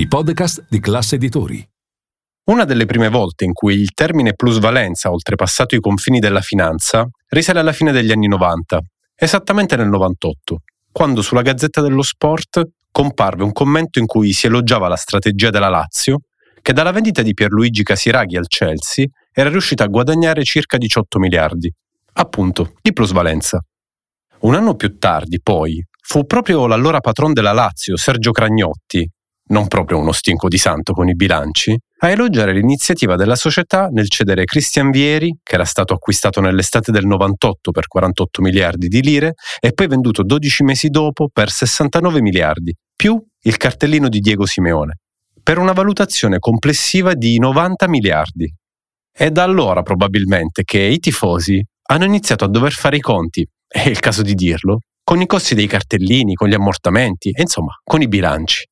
i podcast di Classe Editori. Una delle prime volte in cui il termine plusvalenza ha oltrepassato i confini della finanza risale alla fine degli anni 90, esattamente nel 98, quando sulla Gazzetta dello Sport comparve un commento in cui si elogiava la strategia della Lazio, che dalla vendita di Pierluigi Casiraghi al Chelsea era riuscita a guadagnare circa 18 miliardi, appunto di plusvalenza. Un anno più tardi, poi, fu proprio l'allora patron della Lazio, Sergio Cragnotti, non proprio uno stinco di santo con i bilanci, a elogiare l'iniziativa della società nel cedere Christian Vieri, che era stato acquistato nell'estate del 98 per 48 miliardi di lire e poi venduto 12 mesi dopo per 69 miliardi, più il cartellino di Diego Simeone, per una valutazione complessiva di 90 miliardi. È da allora probabilmente che i tifosi hanno iniziato a dover fare i conti, è il caso di dirlo, con i costi dei cartellini, con gli ammortamenti e insomma con i bilanci.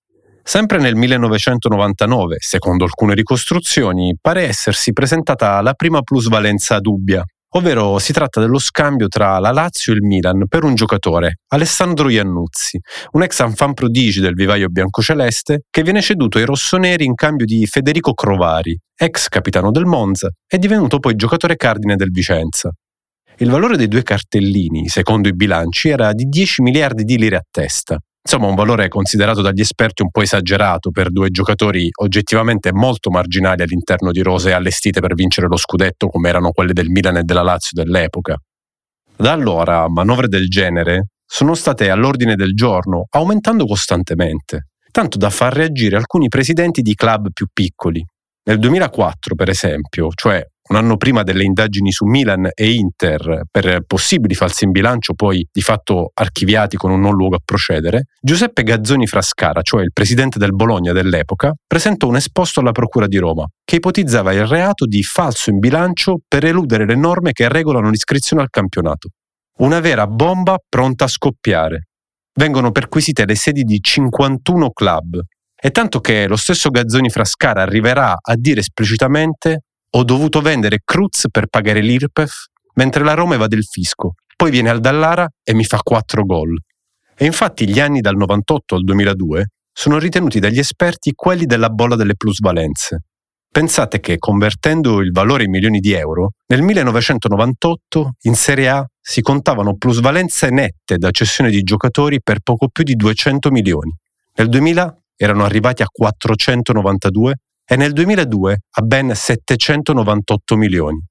Sempre nel 1999, secondo alcune ricostruzioni, pare essersi presentata la prima plusvalenza dubbia, ovvero si tratta dello scambio tra la Lazio e il Milan per un giocatore, Alessandro Iannuzzi, un ex enfant prodige del vivaio biancoceleste che viene ceduto ai rossoneri in cambio di Federico Crovari, ex capitano del Monza e divenuto poi giocatore cardine del Vicenza. Il valore dei due cartellini, secondo i bilanci, era di 10 miliardi di lire a testa. Insomma, un valore considerato dagli esperti un po' esagerato per due giocatori oggettivamente molto marginali all'interno di rose allestite per vincere lo scudetto come erano quelle del Milan e della Lazio dell'epoca. Da allora, manovre del genere sono state all'ordine del giorno, aumentando costantemente, tanto da far reagire alcuni presidenti di club più piccoli. Nel 2004, per esempio, cioè un anno prima delle indagini su Milan e Inter per possibili falsi in bilancio poi di fatto archiviati con un non luogo a procedere, Giuseppe Gazzoni Frascara, cioè il presidente del Bologna dell'epoca, presentò un esposto alla Procura di Roma che ipotizzava il reato di falso in bilancio per eludere le norme che regolano l'iscrizione al campionato. Una vera bomba pronta a scoppiare. Vengono perquisite le sedi di 51 club e tanto che lo stesso Gazzoni Frascara arriverà a dire esplicitamente: ho dovuto vendere Cruz per pagare l'IRPEF, mentre la Roma evade il fisco. Poi viene al Dallara e mi fa 4 gol. E infatti gli anni dal 98 al 2002 sono ritenuti dagli esperti quelli della bolla delle plusvalenze. Pensate che, convertendo il valore in milioni di euro, nel 1998 in Serie A si contavano plusvalenze nette da cessione di giocatori per poco più di 200 milioni. Nel 2000 erano arrivati a 492 e nel 2002 a ben 798 milioni.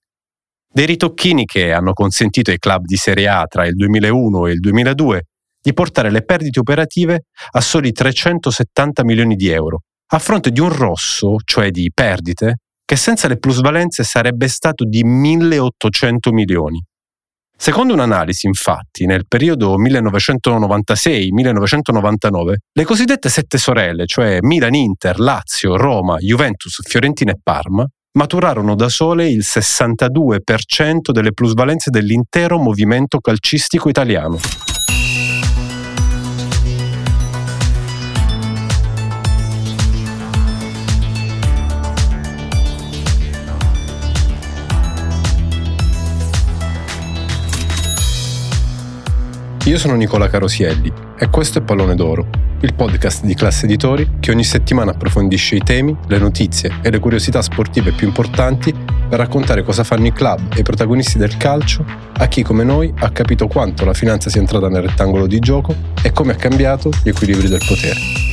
Dei ritocchini che hanno consentito ai club di Serie A tra il 2001 e il 2002 di portare le perdite operative a soli 370 milioni di euro, a fronte di un rosso, cioè di perdite, che senza le plusvalenze sarebbe stato di 1.800 milioni. Secondo un'analisi, infatti, nel periodo 1996-1999, le cosiddette 7 sorelle, cioè Milan, Inter, Lazio, Roma, Juventus, Fiorentina e Parma, maturarono da sole il 62% delle plusvalenze dell'intero movimento calcistico italiano. Io sono Nicola Carosielli e questo è Pallone d'Oro, il podcast di Classe Editori che ogni settimana approfondisce i temi, le notizie e le curiosità sportive più importanti per raccontare cosa fanno i club e i protagonisti del calcio a chi come noi ha capito quanto la finanza sia entrata nel rettangolo di gioco e come ha cambiato gli equilibri del potere.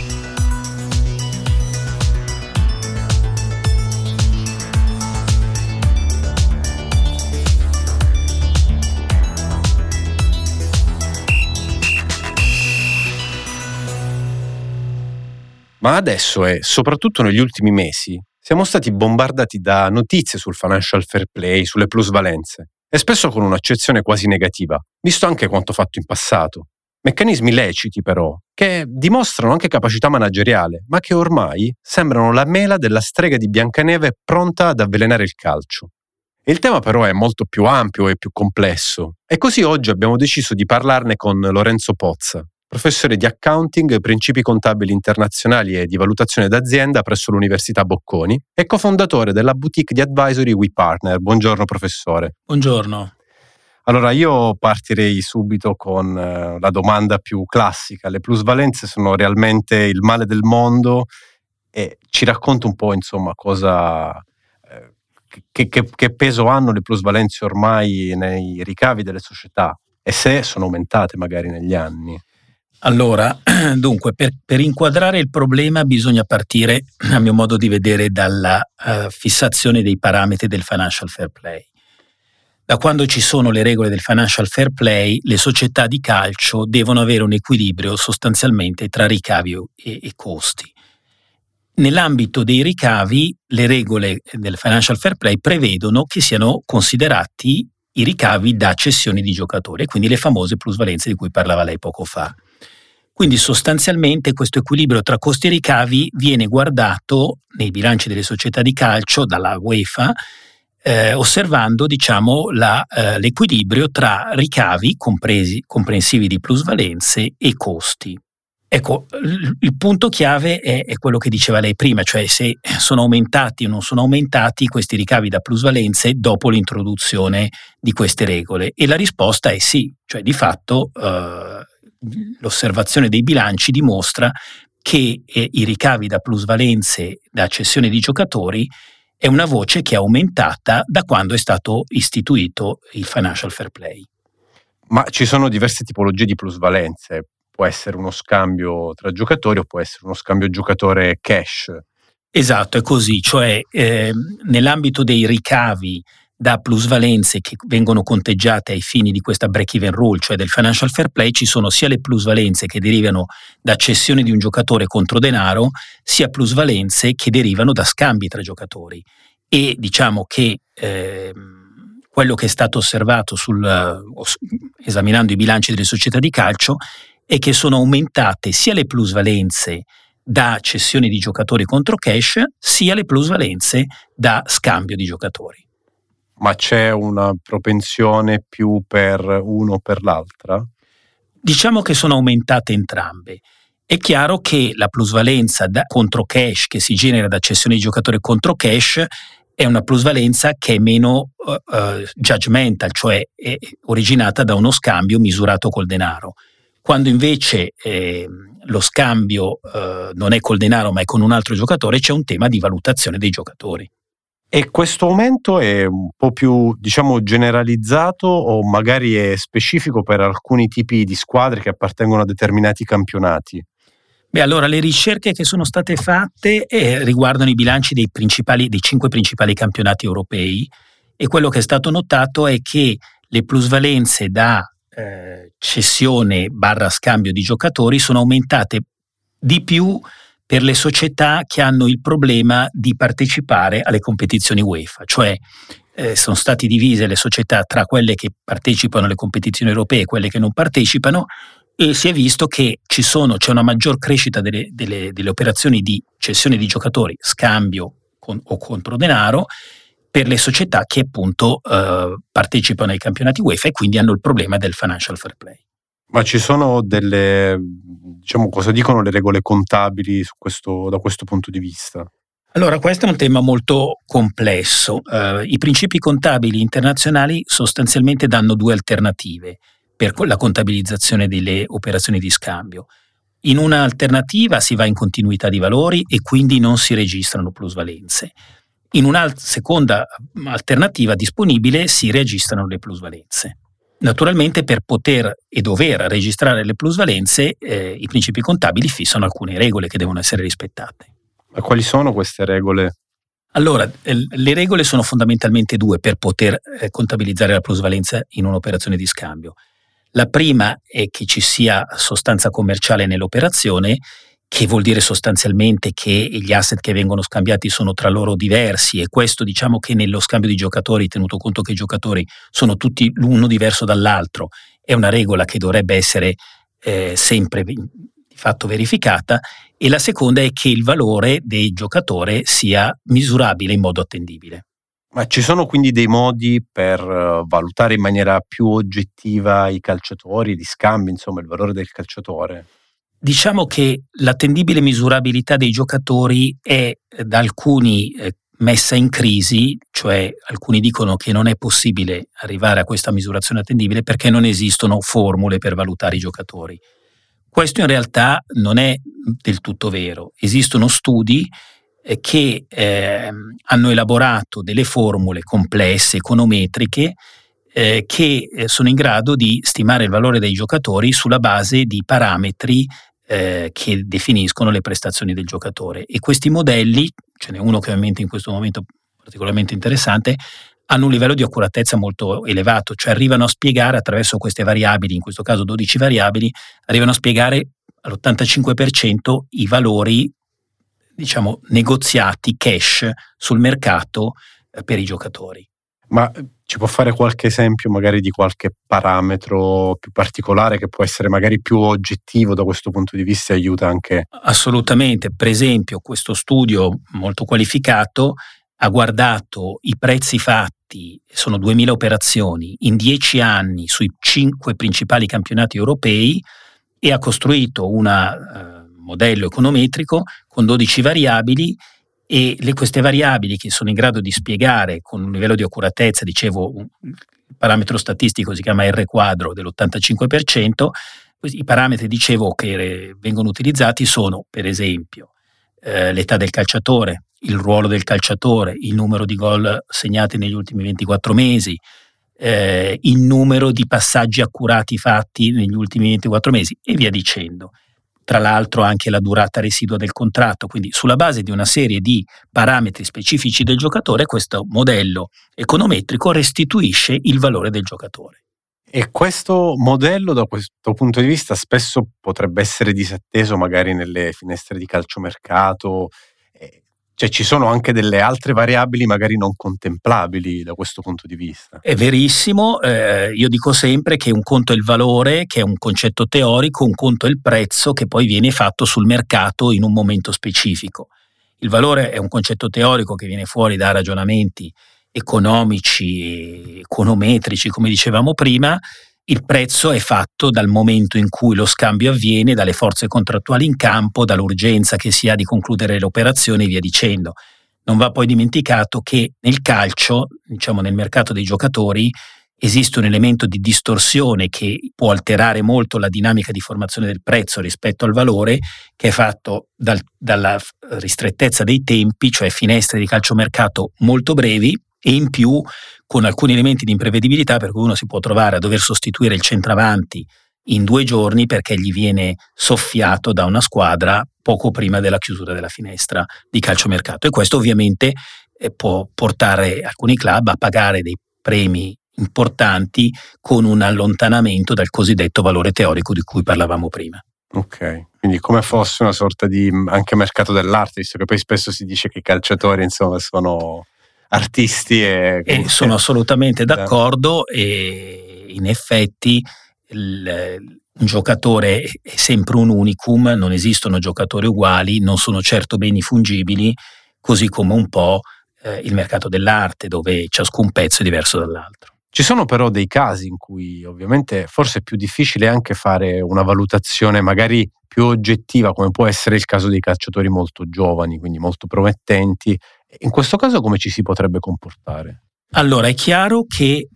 Ma adesso e soprattutto negli ultimi mesi siamo stati bombardati da notizie sul financial fair play, sulle plusvalenze, e spesso con un'accezione quasi negativa, visto anche quanto fatto in passato. Meccanismi leciti, però, che dimostrano anche capacità manageriale, ma che ormai sembrano la mela della strega di Biancaneve pronta ad avvelenare il calcio. Il tema però è molto più ampio e più complesso, e così oggi abbiamo deciso di parlarne con Lorenzo Pozza, professore di accounting, principi contabili internazionali e di valutazione d'azienda presso l'Università Bocconi e cofondatore della boutique di advisory WePartner. Buongiorno professore. Buongiorno. Allora io partirei subito con la domanda più classica. Le plusvalenze sono realmente il male del mondo? E ci racconta un po', insomma, cosa che peso hanno le plusvalenze ormai nei ricavi delle società e se sono aumentate magari negli anni. Allora, dunque, per inquadrare il problema bisogna partire, a mio modo di vedere, dalla fissazione dei parametri del financial fair play. Da quando ci sono le regole del financial fair play, le società di calcio devono avere un equilibrio sostanzialmente tra ricavi e costi. Nell'ambito dei ricavi, le regole del financial fair play prevedono che siano considerati i ricavi da cessioni di giocatori, quindi le famose plusvalenze di cui parlava lei poco fa. Quindi sostanzialmente questo equilibrio tra costi e ricavi viene guardato nei bilanci delle società di calcio dalla UEFA osservando, diciamo, l'equilibrio tra ricavi comprensivi di plusvalenze e costi. Ecco, il punto chiave è quello che diceva lei prima, cioè se sono aumentati o non sono aumentati questi ricavi da plusvalenze dopo l'introduzione di queste regole. E la risposta è sì, cioè di fatto l'osservazione dei bilanci dimostra che i ricavi da plusvalenze da cessione di giocatori è una voce che è aumentata da quando è stato istituito il financial fair play. Ma ci sono diverse tipologie di plusvalenze, può essere uno scambio tra giocatori o può essere uno scambio giocatore cash. Esatto, è così, cioè nell'ambito dei ricavi da plusvalenze che vengono conteggiate ai fini di questa break-even rule, cioè del financial fair play, ci sono sia le plusvalenze che derivano da cessione di un giocatore contro denaro, sia plusvalenze che derivano da scambi tra giocatori. E diciamo che quello che è stato osservato esaminando i bilanci delle società di calcio è che sono aumentate sia le plusvalenze da cessione di giocatori contro cash, sia le plusvalenze da scambio di giocatori. Ma c'è una propensione più per uno o per l'altra? Diciamo che sono aumentate entrambe. È chiaro che la plusvalenza contro cash che si genera da cessione di giocatore contro cash è una plusvalenza che è meno judgmental, cioè è originata da uno scambio misurato col denaro. Quando invece lo scambio non è col denaro ma è con un altro giocatore, c'è un tema di valutazione dei giocatori. E questo aumento è un po' più, diciamo, generalizzato o magari è specifico per alcuni tipi di squadre che appartengono a determinati campionati? Beh, allora le ricerche che sono state fatte riguardano i bilanci dei 5 principali campionati europei e quello che è stato notato è che le plusvalenze da cessione / scambio di giocatori sono aumentate di più per le società che hanno il problema di partecipare alle competizioni UEFA, cioè sono state divise le società tra quelle che partecipano alle competizioni europee e quelle che non partecipano e si è visto che c'è una maggior crescita delle operazioni di cessione di giocatori, scambio o contro denaro per le società che appunto partecipano ai campionati UEFA e quindi hanno il problema del financial fair play. Ma ci sono delle, diciamo, cosa dicono le regole contabili su questo, da questo punto di vista? Allora, questo è un tema molto complesso. I principi contabili internazionali sostanzialmente danno due alternative per la contabilizzazione delle operazioni di scambio. In una alternativa si va in continuità di valori e quindi non si registrano plusvalenze. In una seconda alternativa disponibile si registrano le plusvalenze. Naturalmente per poter e dover registrare le plusvalenze i principi contabili fissano alcune regole che devono essere rispettate. Ma quali sono queste regole? Allora, le regole sono fondamentalmente due per poter contabilizzare la plusvalenza in un'operazione di scambio. La prima è che ci sia sostanza commerciale nell'operazione, che vuol dire sostanzialmente che gli asset che vengono scambiati sono tra loro diversi e questo, diciamo, che nello scambio di giocatori, tenuto conto che i giocatori sono tutti l'uno diverso dall'altro, è una regola che dovrebbe essere sempre di fatto verificata, e la seconda è che il valore del giocatore sia misurabile in modo attendibile. Ma ci sono quindi dei modi per valutare in maniera più oggettiva i calciatori, gli scambi, insomma il valore del calciatore? Diciamo che l'attendibile misurabilità dei giocatori è da alcuni messa in crisi, cioè alcuni dicono che non è possibile arrivare a questa misurazione attendibile perché non esistono formule per valutare i giocatori. Questo in realtà non è del tutto vero. Esistono studi che hanno elaborato delle formule complesse, econometriche, che sono in grado di stimare il valore dei giocatori sulla base di parametri che definiscono le prestazioni del giocatore. E questi modelli, ce n'è uno che ovviamente in questo momento particolarmente interessante, hanno un livello di accuratezza molto elevato, cioè arrivano a spiegare attraverso queste variabili, in questo caso 12 variabili, arrivano a spiegare all'85% i valori, diciamo, negoziati cash sul mercato per i giocatori. Ma ci può fare qualche esempio magari di qualche parametro più particolare che può essere magari più oggettivo da questo punto di vista e aiuta anche? Assolutamente, per esempio questo studio molto qualificato ha guardato i prezzi fatti, sono 2000 operazioni, in 10 anni sui 5 principali campionati europei e ha costruito un modello econometrico con 12 variabili e queste variabili che sono in grado di spiegare con un livello di accuratezza, dicevo, il parametro statistico si chiama R quadro dell'85%, i parametri, dicevo, che vengono utilizzati sono per esempio l'età del calciatore, il ruolo del calciatore, il numero di gol segnati negli ultimi 24 mesi, il numero di passaggi accurati fatti negli ultimi 24 mesi e via dicendo. Tra l'altro anche la durata residua del contratto, quindi sulla base di una serie di parametri specifici del giocatore questo modello econometrico restituisce il valore del giocatore. E questo modello da questo punto di vista spesso potrebbe essere disatteso magari nelle finestre di calciomercato, cioè ci sono anche delle altre variabili magari non contemplabili da questo punto di vista. È verissimo, io dico sempre che un conto è il valore, che è un concetto teorico, un conto è il prezzo che poi viene fatto sul mercato in un momento specifico. Il valore è un concetto teorico che viene fuori da ragionamenti economici, econometrici, come dicevamo prima. Il prezzo è fatto dal momento in cui lo scambio avviene, dalle forze contrattuali in campo, dall'urgenza che si ha di concludere l'operazione e via dicendo. Non va poi dimenticato che nel calcio, diciamo nel mercato dei giocatori, esiste un elemento di distorsione che può alterare molto la dinamica di formazione del prezzo rispetto al valore, che è fatto dalla ristrettezza dei tempi, cioè finestre di calciomercato molto brevi, e in più con alcuni elementi di imprevedibilità per cui uno si può trovare a dover sostituire il centravanti in 2 giorni perché gli viene soffiato da una squadra poco prima della chiusura della finestra di calciomercato e questo ovviamente può portare alcuni club a pagare dei premi importanti con un allontanamento dal cosiddetto valore teorico di cui parlavamo prima. Ok, quindi come fosse una sorta di anche mercato dell'arte, visto che poi spesso si dice che i calciatori insomma sono artisti e sono assolutamente d'accordo e in effetti un giocatore è sempre un unicum, non esistono giocatori uguali, non sono certo beni fungibili, così come un po' il mercato dell'arte dove ciascun pezzo è diverso dall'altro. Ci sono però dei casi in cui ovviamente forse è più difficile anche fare una valutazione magari più oggettiva, come può essere il caso dei calciatori molto giovani, quindi molto promettenti. In questo caso come ci si potrebbe comportare? Allora è chiaro che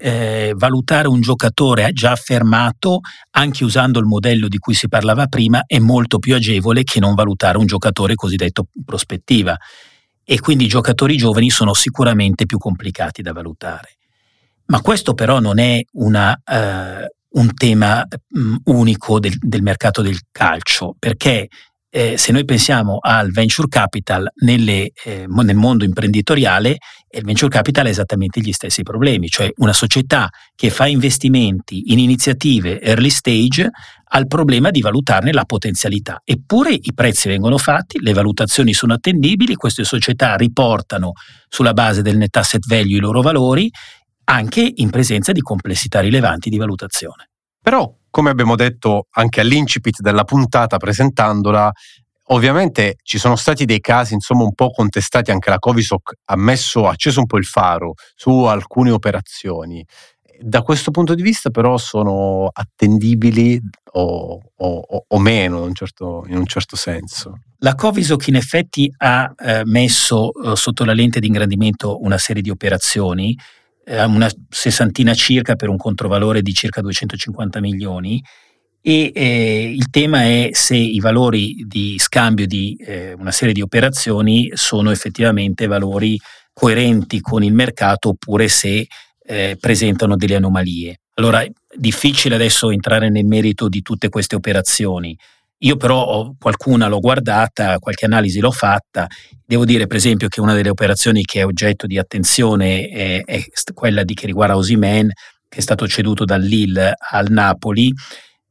valutare un giocatore già affermato, anche usando il modello di cui si parlava prima, è molto più agevole che non valutare un giocatore cosiddetto in prospettiva e quindi i giocatori giovani sono sicuramente più complicati da valutare. Ma questo però non è un tema unico del mercato del calcio, perché se noi pensiamo al venture capital nel mondo imprenditoriale, il venture capital ha esattamente gli stessi problemi, cioè una società che fa investimenti in iniziative early stage ha il problema di valutarne la potenzialità. Eppure i prezzi vengono fatti, le valutazioni sono attendibili, queste società riportano sulla base del net asset value i loro valori, anche in presenza di complessità rilevanti di valutazione. Però come abbiamo detto anche all'incipit della puntata presentandola, ovviamente ci sono stati dei casi insomma un po' contestati, anche la Covisoc ha acceso un po' il faro su alcune operazioni. Da questo punto di vista però sono attendibili o meno in un certo senso. La Covisoc in effetti ha messo sotto la lente di ingrandimento una serie di operazioni, una sessantina circa per un controvalore di circa 250 milioni e il tema è se i valori di scambio di una serie di operazioni sono effettivamente valori coerenti con il mercato oppure se presentano delle anomalie. Allora, è difficile adesso entrare nel merito di tutte queste operazioni. Io però qualcuna l'ho guardata, qualche analisi l'ho fatta. Devo dire per esempio che una delle operazioni che è oggetto di attenzione è quella che riguarda Osimhen, che è stato ceduto dal Lille al Napoli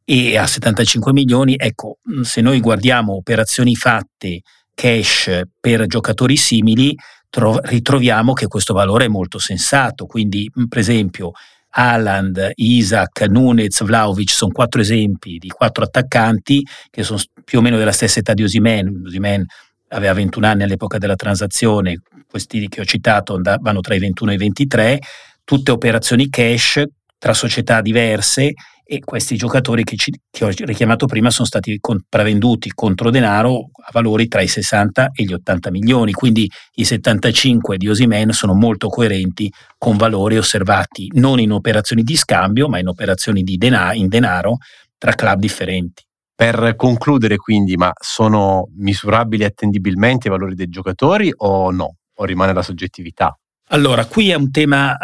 e a 75 milioni. Ecco, se noi guardiamo operazioni fatte cash per giocatori simili, ritroviamo che questo valore è molto sensato, quindi per esempio Haaland, Isaac, Nunez, Vlahovic sono 4 esempi di 4 attaccanti che sono più o meno della stessa età di Osimhen. Osimhen aveva 21 anni all'epoca della transazione, questi che ho citato vanno tra i 21 e i 23, tutte operazioni cash tra società diverse e questi giocatori che ho richiamato prima sono stati compravenduti contro denaro a valori tra i 60 e gli 80 milioni, quindi i 75 di Osimhen sono molto coerenti con valori osservati non in operazioni di scambio ma in operazioni in denaro tra club differenti. Per concludere quindi, ma sono misurabili attendibilmente i valori dei giocatori o no? O rimane la soggettività? Allora, qui è un tema,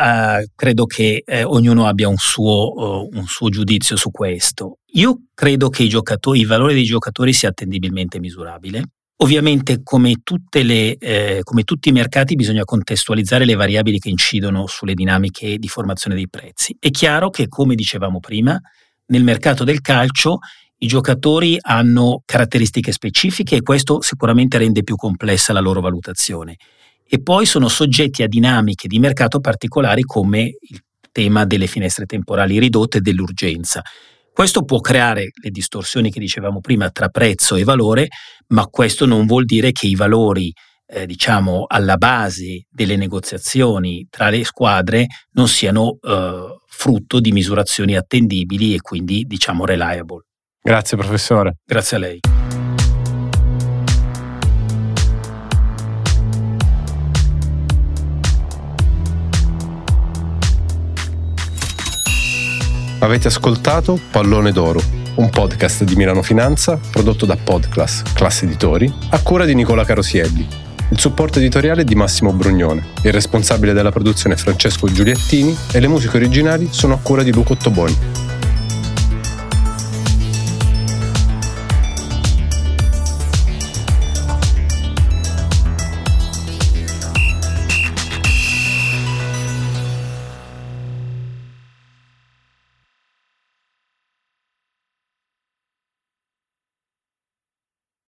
credo che ognuno abbia un suo giudizio su questo. Io credo che i valori dei giocatori sia attendibilmente misurabile. Ovviamente, come tutti i mercati, bisogna contestualizzare le variabili che incidono sulle dinamiche di formazione dei prezzi. È chiaro che, come dicevamo prima, nel mercato del calcio i giocatori hanno caratteristiche specifiche e questo sicuramente rende più complessa la loro valutazione. E poi sono soggetti a dinamiche di mercato particolari come il tema delle finestre temporali ridotte e dell'urgenza. Questo può creare le distorsioni che dicevamo prima tra prezzo e valore, ma questo non vuol dire che i valori, alla base delle negoziazioni tra le squadre non siano frutto di misurazioni attendibili e quindi, reliable. Grazie professore. Grazie a lei. Avete ascoltato Pallone d'Oro, un podcast di Milano Finanza prodotto da Podcast, Classe Editori, a cura di Nicola Carosielli. Il supporto editoriale è di Massimo Brugnone, il responsabile della produzione è Francesco Giuliettini e le musiche originali sono a cura di Luca Ottoboni.